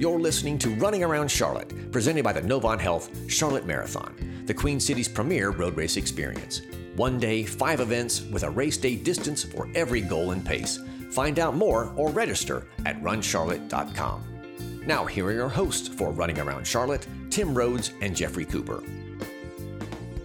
You're listening to Running Around Charlotte, presented by the Novant Health Charlotte Marathon, the Queen City's premier road race experience. 1 day, 5 events with a race day distance for every goal and pace. Find out more or register at runcharlotte.com. Now here are your hosts for Running Around Charlotte, Tim Rhodes and Jeffrey Cooper.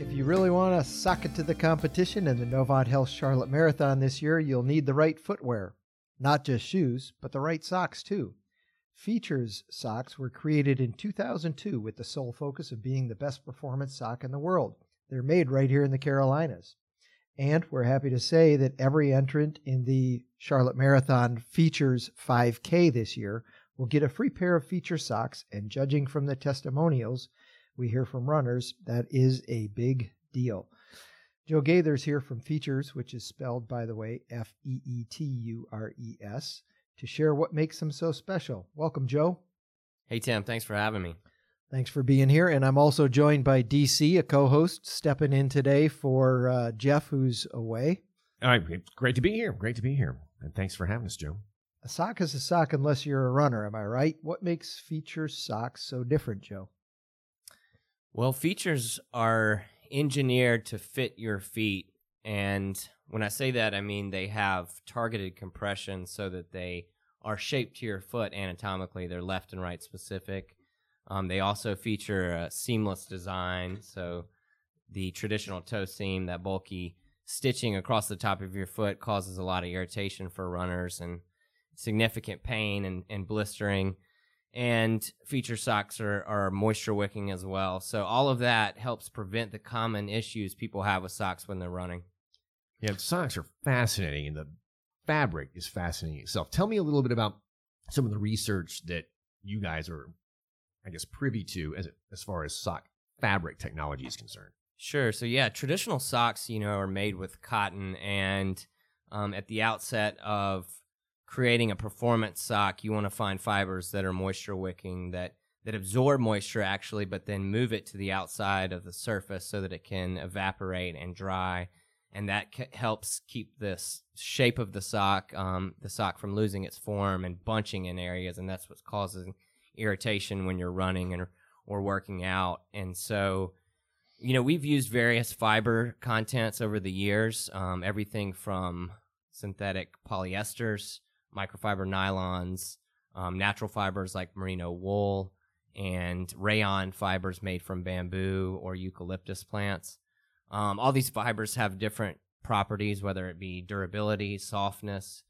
If you really want to sock it to the competition in the Novant Health Charlotte Marathon this year, you'll need the right footwear. Not just shoes, but the right socks too. Feetures socks were created in 2002 with the sole focus of being the best performance sock in the world. They're made right here in the Carolinas. And we're happy to say that every entrant in the Charlotte Marathon Feetures 5K this year will get a free pair of Feetures socks. And judging from the testimonials we hear from runners, that is a big deal. Joe Gaither's here from Feetures, which is spelled, by the way, Feetures, to share what makes them so special. Welcome, Joe. Hey, Tim. Thanks for having me. Thanks for being here. And I'm also joined by DC, a co-host, stepping in today for Jeff, who's away. All right. Great to be here. And thanks for having us, Joe. A sock is a sock unless you're a runner, am I right? What makes Feetures socks so different, Joe? Well, Feetures are engineered to fit your feet. And when I say that, I mean they have targeted compression so that they are shaped to your foot anatomically. They're left and right specific. They also feature a seamless design, so the traditional toe seam, that bulky stitching across the top of your foot, causes a lot of irritation for runners and significant pain and blistering. And feature socks are moisture wicking as well. So all of that helps prevent the common issues people have with socks when they're running. Yeah, socks are fascinating, and the fabric is fascinating itself. Tell me a little bit about some of the research that you guys are, I guess, privy to as far as sock fabric technology is concerned. Sure. So yeah, traditional socks, are made with cotton, and at the outset of creating a performance sock, you want to find fibers that are moisture wicking, that absorb moisture actually, but then move it to the outside of the surface so that it can evaporate and dry. And that helps keep this shape of the sock from losing its form and bunching in areas. And that's what's causing irritation when you're running or working out. And so, we've used various fiber contents over the years, everything from synthetic polyesters, microfiber nylons, natural fibers like merino wool, and rayon fibers made from bamboo or eucalyptus plants. All these fibers have different properties, whether it be durability, softness.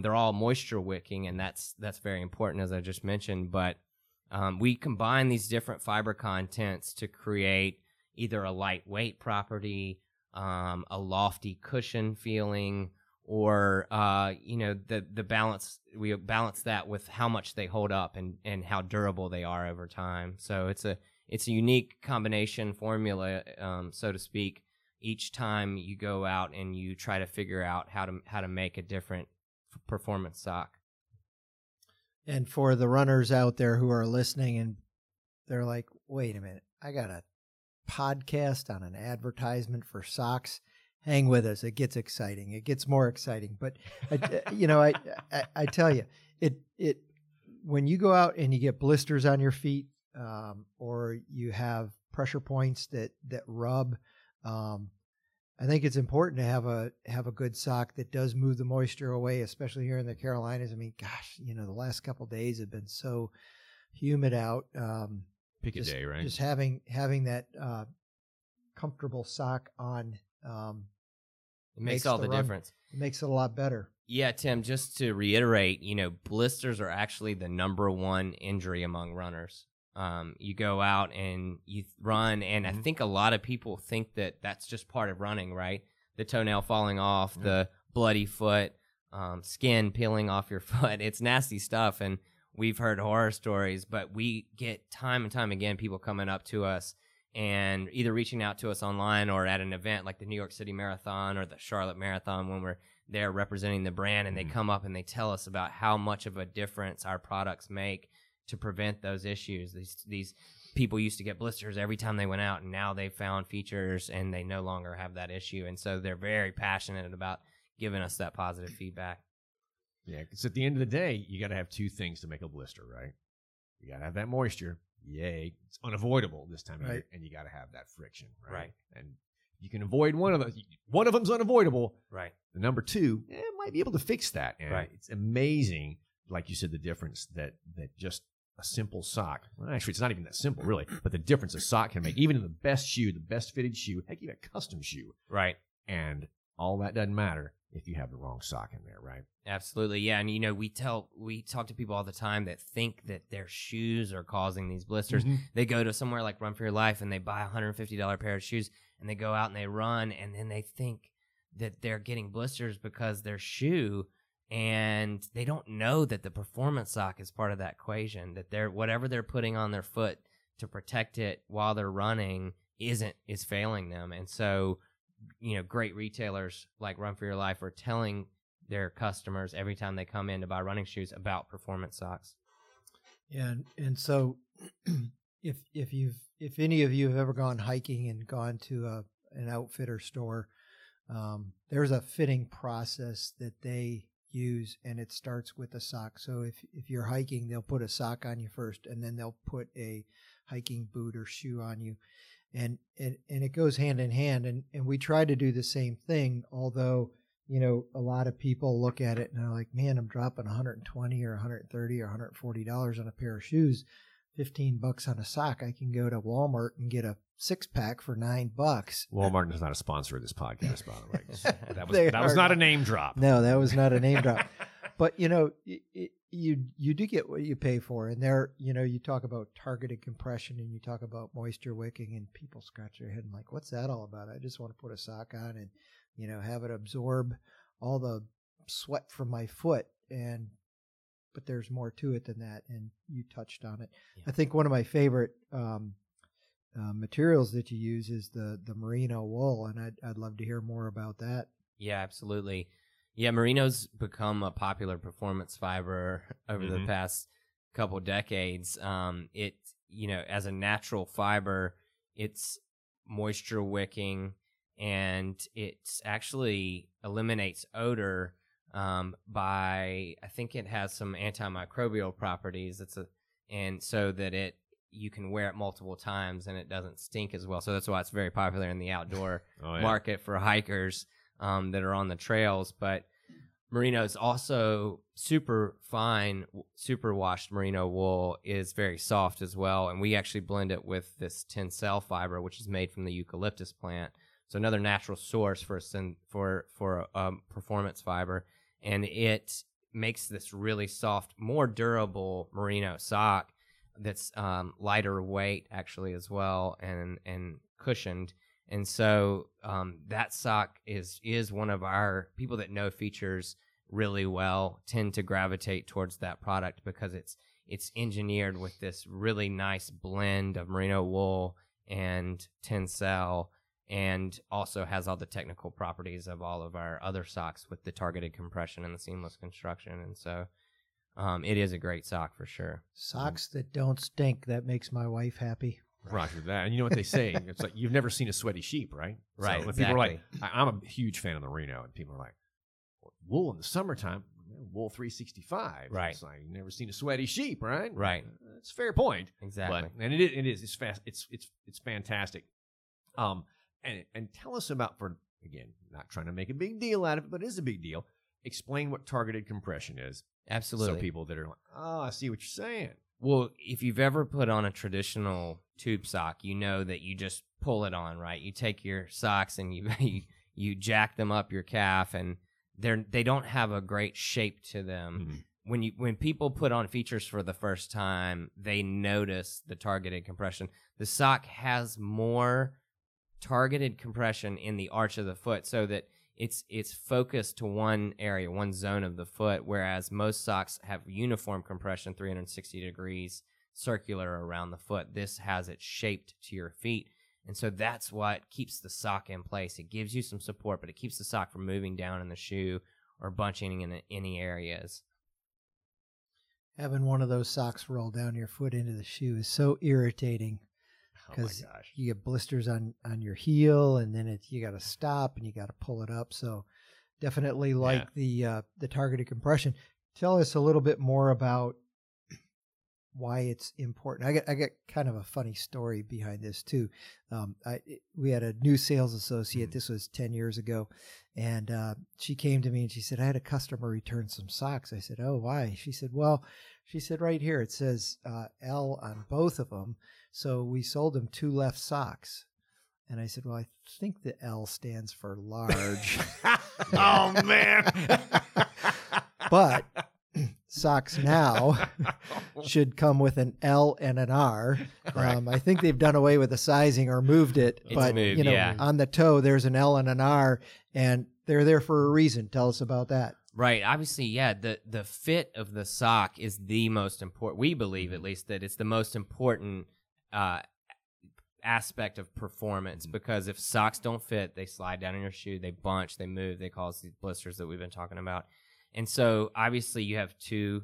They're all moisture wicking, and that's very important, as I just mentioned. But we combine these different fiber contents to create either a lightweight property, a lofty cushion feeling, or the balance. We balance that with how much they hold up and how durable they are over time. So it's a unique combination formula, so to speak. Each time you go out and you try to figure out how to make a different performance sock. And for the runners out there who are listening and they're like, wait a minute, I got a podcast on an advertisement for socks. Hang with us. It gets exciting. It gets more exciting. But, I tell you, it when you go out and you get blisters on your feet, or you have pressure points that rub, I think it's important to have a good sock that does move the moisture away, especially here in the Carolinas. I mean, gosh, the last couple of days have been so humid out. Pick a day, right? Just having that comfortable sock on it makes all the difference. It makes it a lot better. Yeah, Tim, just to reiterate, blisters are actually the number one injury among runners. You go out and you run, and I think a lot of people think that that's just part of running, right? The toenail falling off, the bloody foot, skin peeling off your foot. It's nasty stuff, and we've heard horror stories, but we get time and time again people coming up to us and either reaching out to us online or at an event like the New York City Marathon or the Charlotte Marathon when we're there representing the brand, and they come up and they tell us about how much of a difference our products make to prevent those issues. These people used to get blisters every time they went out, and now they've found Feetures and they no longer have that issue. And so they're very passionate about giving us that positive feedback. Yeah, because at the end of the day, you got to have two things to make a blister, right? You got to have that moisture. Yay. It's unavoidable this time of year. And you got to have that friction. Right. And you can avoid one of those. One of them's unavoidable. Right. The number two, might be able to fix that. And it's amazing, like you said, the difference that just a simple sock. Well, actually, it's not even that simple, really. But the difference a sock can make, even in the best shoe, the best fitted shoe, heck, even a custom shoe. Right. And all that doesn't matter if you have the wrong sock in there, right? Absolutely, yeah. And, you know, we talk to people all the time that think that their shoes are causing these blisters. Mm-hmm. They go to somewhere like Run For Your Life, and they buy a $150 pair of shoes, and they go out and they run, and then they think that they're getting blisters because their shoe, and they don't know that the performance sock is part of that equation, that whatever they're putting on their foot to protect it while they're running is failing them. And so, you know, great retailers like Run For Your Life are telling their customers every time they come in to buy running shoes about performance socks. Yeah, and so if any of you have ever gone hiking and gone to an outfitter store, there's a fitting process that they use, and it starts with a sock. So if you're hiking, they'll put a sock on you first, and then they'll put a hiking boot or shoe on you. And it goes hand in hand, and we try to do the same thing, although, you know, a lot of people look at it and they're like, man, I'm dropping $120 or $130 or $140 on a pair of shoes, $15 on a sock. I can go to Walmart and get a 6-pack for $9. Walmart is not a sponsor of this podcast, by the way. That was not a name drop. No, that was not a name drop. But, you know, you do get what you pay for. And there, you know, you talk about targeted compression, and you talk about moisture wicking, and people scratch their head and like, what's that all about? I just want to put a sock on and, you know, have it absorb all the sweat from my foot. But there's more to it than that. And you touched on it. Yeah. I think one of my favorite materials that you use is the merino wool. And I'd love to hear more about that. Yeah, absolutely. Yeah, merino's become a popular performance fiber over the past couple decades. It, you know, as a natural fiber, it's moisture wicking, and it actually eliminates odor by, I think it has some antimicrobial properties. And so that you can wear it multiple times and it doesn't stink as well. So that's why it's very popular in the outdoor market for hikers that are on the trails. But merino is also super fine. Super washed merino wool is very soft as well, and we actually blend it with this tencel fiber, which is made from the eucalyptus plant. So another natural source for a performance fiber, and it makes this really soft, more durable merino sock that's lighter weight actually as well, and cushioned. And so that sock is one of our people that know Feetures really well tend to gravitate towards that product because it's engineered with this really nice blend of merino wool and tencel, and also has all the technical properties of all of our other socks with the targeted compression and the seamless construction. And so it is a great sock for sure. Socks that don't stink. That makes my wife happy. Roger that. And you know what they say? It's like, you've never seen a sweaty sheep, right? Right. So exactly. People are like, I'm a huge fan of the merino, and people are like, wool in the summertime, wool 365. Right. It's like, you've never seen a sweaty sheep, right? Right. It's a fair point. Exactly. But, and it is. It's fast. It's fantastic. And tell us about, for again, not trying to make a big deal out of it, but it is a big deal. Explain what targeted compression is. Absolutely. So people that are like, oh, I see what you're saying. Well, if you've ever put on a traditional tube sock, you know that you just pull it on, right? You take your socks and you jack them up your calf, and they don't have a great shape to them. Mm-hmm. When people put on Feetures for the first time, they notice the targeted compression. The sock has more targeted compression in the arch of the foot, so that it's focused to one area, one zone of the foot, whereas most socks have uniform compression, 360 degrees, circular around the foot. This has it shaped to your feet, and so that's what keeps the sock in place. It gives you some support, but it keeps the sock from moving down in the shoe or bunching in any areas. Having one of those socks roll down your foot into the shoe is so irritating. Because you get blisters on your heel, and then you got to stop and you got to pull it up. So definitely the targeted compression. Tell us a little bit more about why it's important. I got kind of a funny story behind this too. We had a new sales associate. This was 10 years ago. And she came to me and she said, I had a customer return some socks. I said, oh, why? She said, well, she said, right here, it says L on both of them. So we sold them two left socks. And I said, well, I think the L stands for large. Oh, man. But socks now should come with an L and an R. I think they've done away with the sizing or moved it. But on the toe, there's an L and an R, and they're there for a reason. Tell us about that. Right. Obviously, yeah, the fit of the sock is the most important. We believe, at least, that it's the most important aspect of performance, because if socks don't fit, they slide down in your shoe, they bunch, they move, they cause these blisters that we've been talking about. And so obviously you have two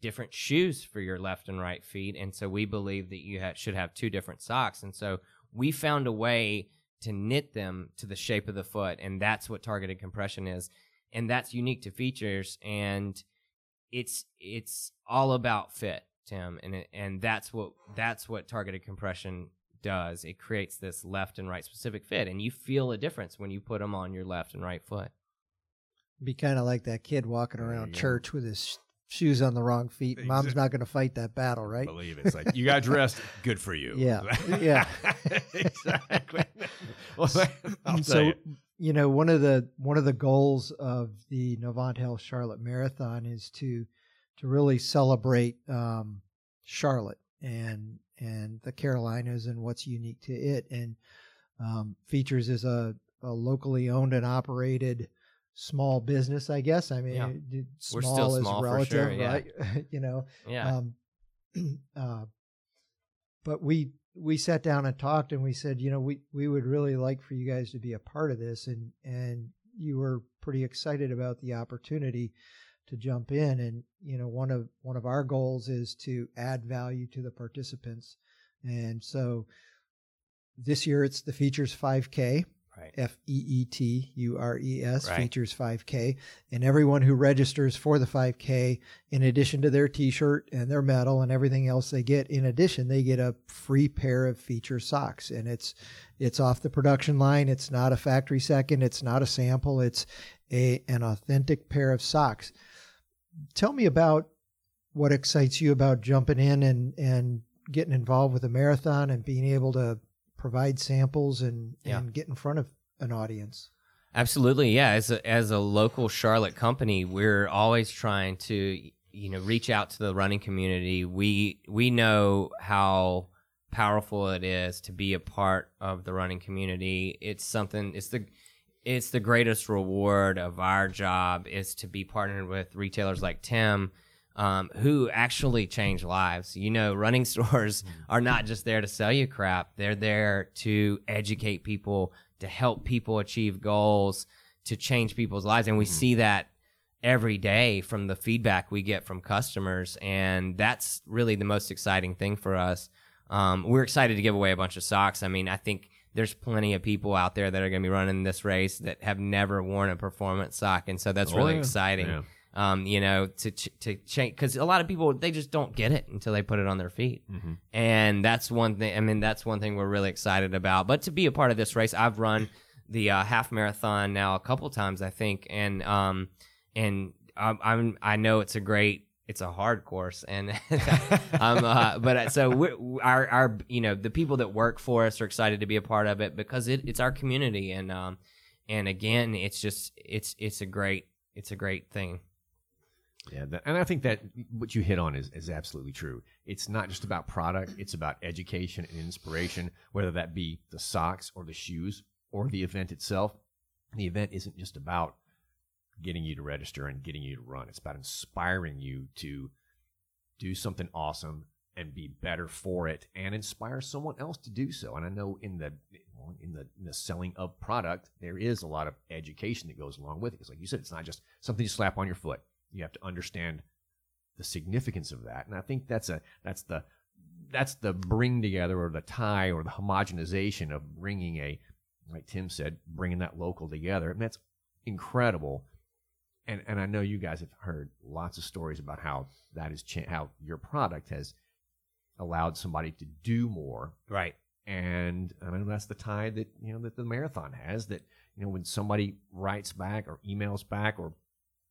different shoes for your left and right feet, and so we believe that you should have two different socks. And so we found a way to knit them to the shape of the foot, and that's what targeted compression is, and that's unique to Feetures, and it's all about fit, Tim, and that's what targeted compression does. It creates this left and right specific fit, and you feel a difference when you put them on your left and right foot. Be kind of like that kid walking around church with his shoes on the wrong feet. Exactly. Mom's not going to fight that battle, right? Believe it. It's like, you got dressed, good for you. Yeah, yeah. Exactly. Well, I'll tell you. You know, one of the goals of the Novant Health Charlotte Marathon is to really celebrate Charlotte and the Carolinas and what's unique to it. And Feetures is a locally owned and operated small business, I guess. I mean, small is relative, sure, yeah. Right? You know? Yeah. But we sat down and talked, and we said, you know, we would really like for you guys to be a part of this. And you were pretty excited about the opportunity to jump in. And, you know, one of our goals is to add value to the participants. And so this year it's the Feetures 5K, right? Feetures, right. Feetures 5K. And everyone who registers for the 5K, in addition to their t-shirt and their medal and everything else they get, in addition, they get a free pair of Feetures socks. And it's off the production line. It's not a factory second. It's not a sample. It's an authentic pair of socks. Tell me about what excites you about jumping in and getting involved with a marathon and being able to provide samples and get in front of an audience. Absolutely. Yeah. As a local Charlotte company, we're always trying to, you know, reach out to the running community. We know how powerful it is to be a part of the running community. It's the greatest reward of our job is to be partnered with retailers like Tim, who actually change lives. You know, running stores are not just there to sell you crap. They're there to educate people, to help people achieve goals, to change people's lives. And we see that every day from the feedback we get from customers. And that's really the most exciting thing for us. We're excited to give away a bunch of socks. I mean, I think there's plenty of people out there that are going to be running this race that have never worn a performance sock. And so that's really exciting, yeah. You know, to change, because a lot of people, they just don't get it until they put it on their feet. Mm-hmm. And that's one thing. I mean, that's one thing we're really excited about. But to be a part of this race, I've run the half marathon now a couple times, I think. And I know it's a hard course, and but so our you know, the people that work for us are excited to be a part of it, because it's our community, and again, it's just it's a great thing. Yeah, and I think that what you hit on is absolutely true. It's not just about product; it's about education and inspiration, whether that be the socks or the shoes or the event itself. The event isn't just about getting you to register and getting you to run. It's about inspiring you to do something awesome and be better for it, and inspire someone else to do so. And I know in the selling of product, there is a lot of education that goes along with it. Because like you said, it's not just something you slap on your foot. You have to understand the significance of that. And I think that's the bring together, or the tie, or the homogenization of bringing like Tim said, bringing that local together. And that's incredible. And I know you guys have heard lots of stories about how your product has allowed somebody to do more. Right. And I know that's the tie that, you know, that the marathon has, that, you know, when somebody writes back or emails back or,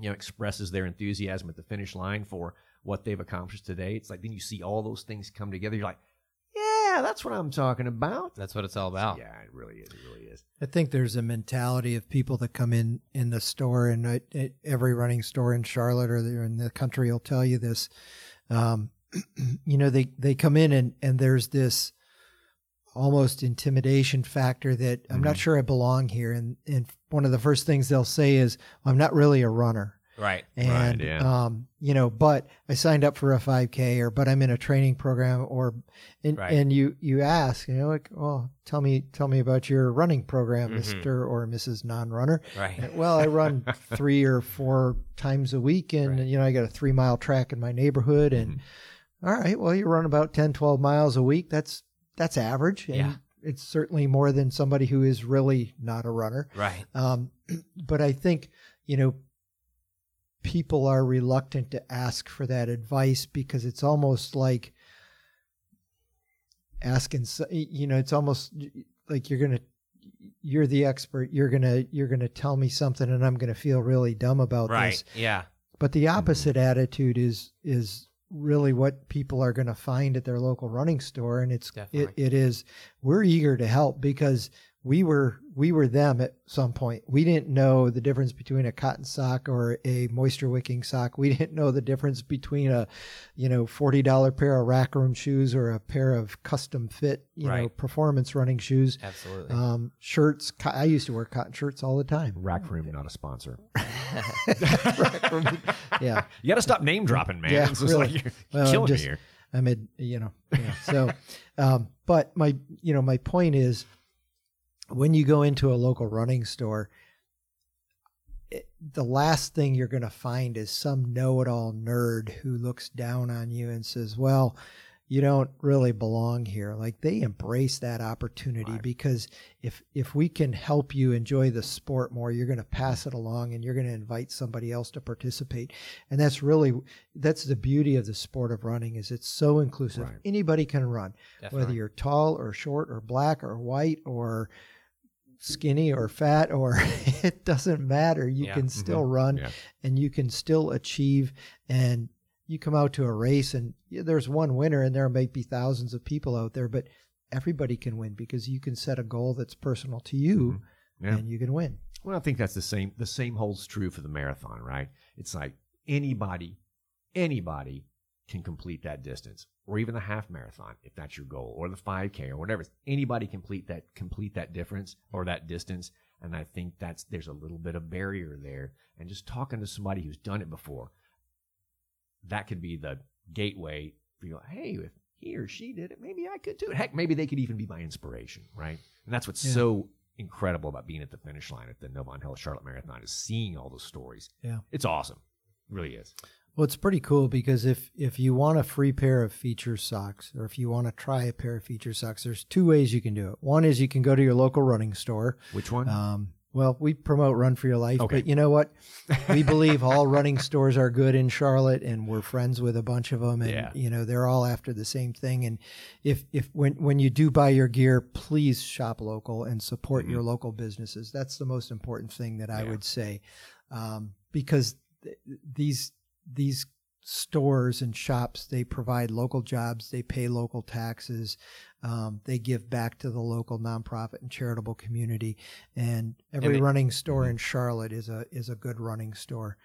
you know, expresses their enthusiasm at the finish line for what they've accomplished today, it's like, then you see all those things come together. You're like, yeah, that's what I'm talking about. That's what it's all about. Yeah, it really is. It really is. I think there's a mentality of people that come in the store, and at every running store in Charlotte or in the country will tell you this. You know, they come in and there's this almost intimidation factor that I'm not sure I belong here. And one of the first things they'll say is, I'm not really a runner. Right. And, you know, but I signed up for a 5K, or, but I'm in a training program, or, and you ask, you know, like, well, tell me about your running program, Mr. or Mrs. Non-runner. Right. And, well, I run 3 or 4 times a week, and, you know, I got a 3-mile track in my neighborhood, and all right, well, you run about 10, 12 miles a week. That's average. And it's certainly more than somebody who is really not a runner. Right. But I think, you know, people are reluctant to ask for that advice because it's almost like asking, you know, it's almost like you're the expert. You're going to tell me something and I'm going to feel really dumb about this. Yeah. But the opposite attitude is really what people are going to find at their local running store. And it is, we're eager to help because we were them at some point. We didn't know the difference between a cotton sock or a moisture wicking sock. We didn't know the difference between a, you know, $40 pair of rack room shoes or a pair of custom fit, you know, performance running shoes. Absolutely. Shirts. I used to wear cotton shirts all the time. Rack room, not a sponsor. Rack room, yeah. You got to stop name dropping, man. Yeah, it's really. Like you're killing me here. I mean, you know, yeah. So, but my point is, when you go into a local running store, the last thing you're going to find is some know-it-all nerd who looks down on you and says, well, you don't really belong here. Like, they embrace that opportunity because if we can help you enjoy the sport more, you're going to pass it along and you're going to invite somebody else to participate. And that's the beauty of the sport of running, is it's so inclusive. Right. Anybody can run, whether you're tall or short or black or white or skinny or fat, or it doesn't matter. You can still run and you can still achieve. And you come out to a race and there's one winner, and there might be thousands of people out there, but everybody can win because you can set a goal that's personal to you and you can win. Well, I think that's the same holds true for the marathon, right? It's like anybody can complete that distance, or even the half marathon, if that's your goal, or the 5K or whatever. Anybody complete that difference or that distance. And I think there's a little bit of barrier there, and just talking to somebody who's done it before, that could be the gateway for you. Hey, if he or she did it, maybe I could do it. Heck, maybe they could even be my inspiration, right? And that's what's so incredible about being at the finish line at the Novant Health Charlotte Marathon, is seeing all those stories. Yeah, it's awesome. It really is. Well, it's pretty cool because if you want a free pair of Feetures socks, or if you want to try a pair of Feetures socks, there's 2 ways you can do it. One is you can go to your local running store. Which one? Well, we promote Run For Your Life, but you know what? We believe all running stores are good in Charlotte, and we're friends with a bunch of them, and you know, they're all after the same thing. And when you do buy your gear, please shop local and support your local businesses. That's the most important thing that I would say, because these stores and shops, they provide local jobs, they pay local taxes, they give back to the local nonprofit and charitable community, and every running store in Charlotte is a good running store.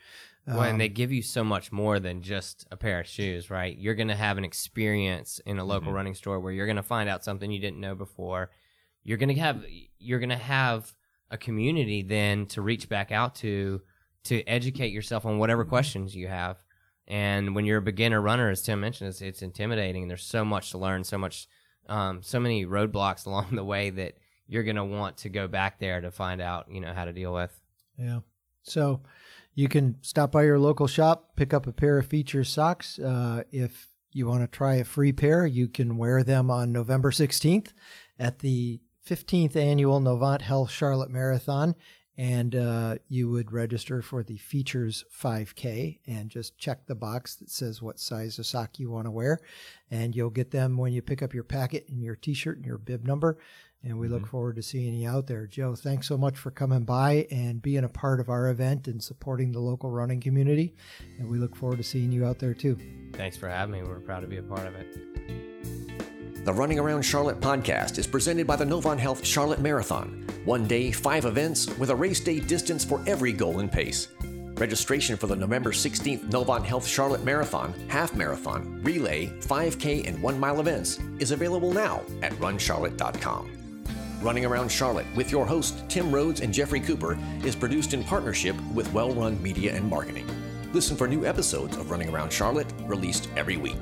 Well, and they give you so much more than just a pair of shoes, right? You're going to have an experience in a local running store where you're going to find out something you didn't know before. You're going to have a community then to reach back out to educate yourself on whatever questions you have. And when you're a beginner runner, as Tim mentioned, it's intimidating, and there's so much to learn, so many roadblocks along the way that you're going to want to go back there to find out, you know, how to deal with. Yeah. So you can stop by your local shop, pick up a pair of Feetures socks. If you want to try a free pair, you can wear them on November 16th at the 15th annual Novant Health Charlotte Marathon And you would register for the Feetures 5K and just check the box that says what size of sock you want to wear. And you'll get them when you pick up your packet and your T-shirt and your bib number. And we look forward to seeing you out there. Joe, thanks so much for coming by and being a part of our event and supporting the local running community. And we look forward to seeing you out there too. Thanks for having me. We're proud to be a part of it. The Running Around Charlotte podcast is presented by the Novant Health Charlotte Marathon. 1 day, 5 events with a race day distance for every goal and pace. Registration for the November 16th Novant Health Charlotte Marathon, Half Marathon, Relay, 5K, and 1 mile events is available now at runcharlotte.com. Running Around Charlotte with your hosts Tim Rhodes and Jeffrey Cooper is produced in partnership with Well Run Media and Marketing. Listen for new episodes of Running Around Charlotte released every week.